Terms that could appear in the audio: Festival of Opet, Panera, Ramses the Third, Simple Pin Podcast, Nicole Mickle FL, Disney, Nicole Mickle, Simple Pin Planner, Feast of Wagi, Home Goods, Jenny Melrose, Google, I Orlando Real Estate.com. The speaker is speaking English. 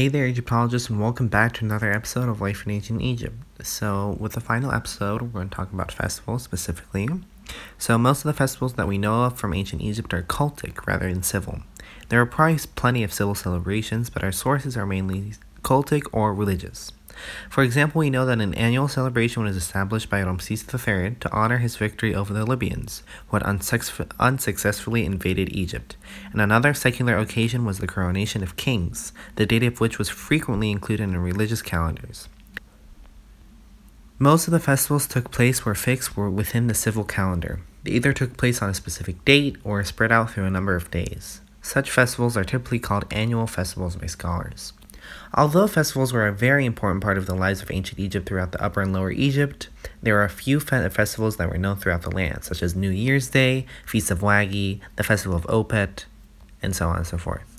Hey there, Egyptologists, and welcome back to another episode of Life in Ancient Egypt. So, with the final episode, we're going to talk about festivals specifically. So, most of the festivals that we know of from ancient Egypt are cultic rather than civil. There are probably plenty of civil celebrations, but our sources are mainly cultic or religious. For example, we know that an annual celebration was established by Ramses the Third to honor his victory over the Libyans, who had unsuccessfully invaded Egypt, and another secular occasion was the coronation of kings, the date of which was frequently included in religious calendars. Most of the festivals took place were fixed were within the civil calendar. They either took place on a specific date or spread out through a number of days. Such festivals are typically called annual festivals by scholars. Although festivals were a very important part of the lives of ancient Egypt throughout the Upper and Lower Egypt, there are a few festivals that were known throughout the land, such as New Year's Day, Feast of Wagi, the Festival of Opet, and so on and so forth.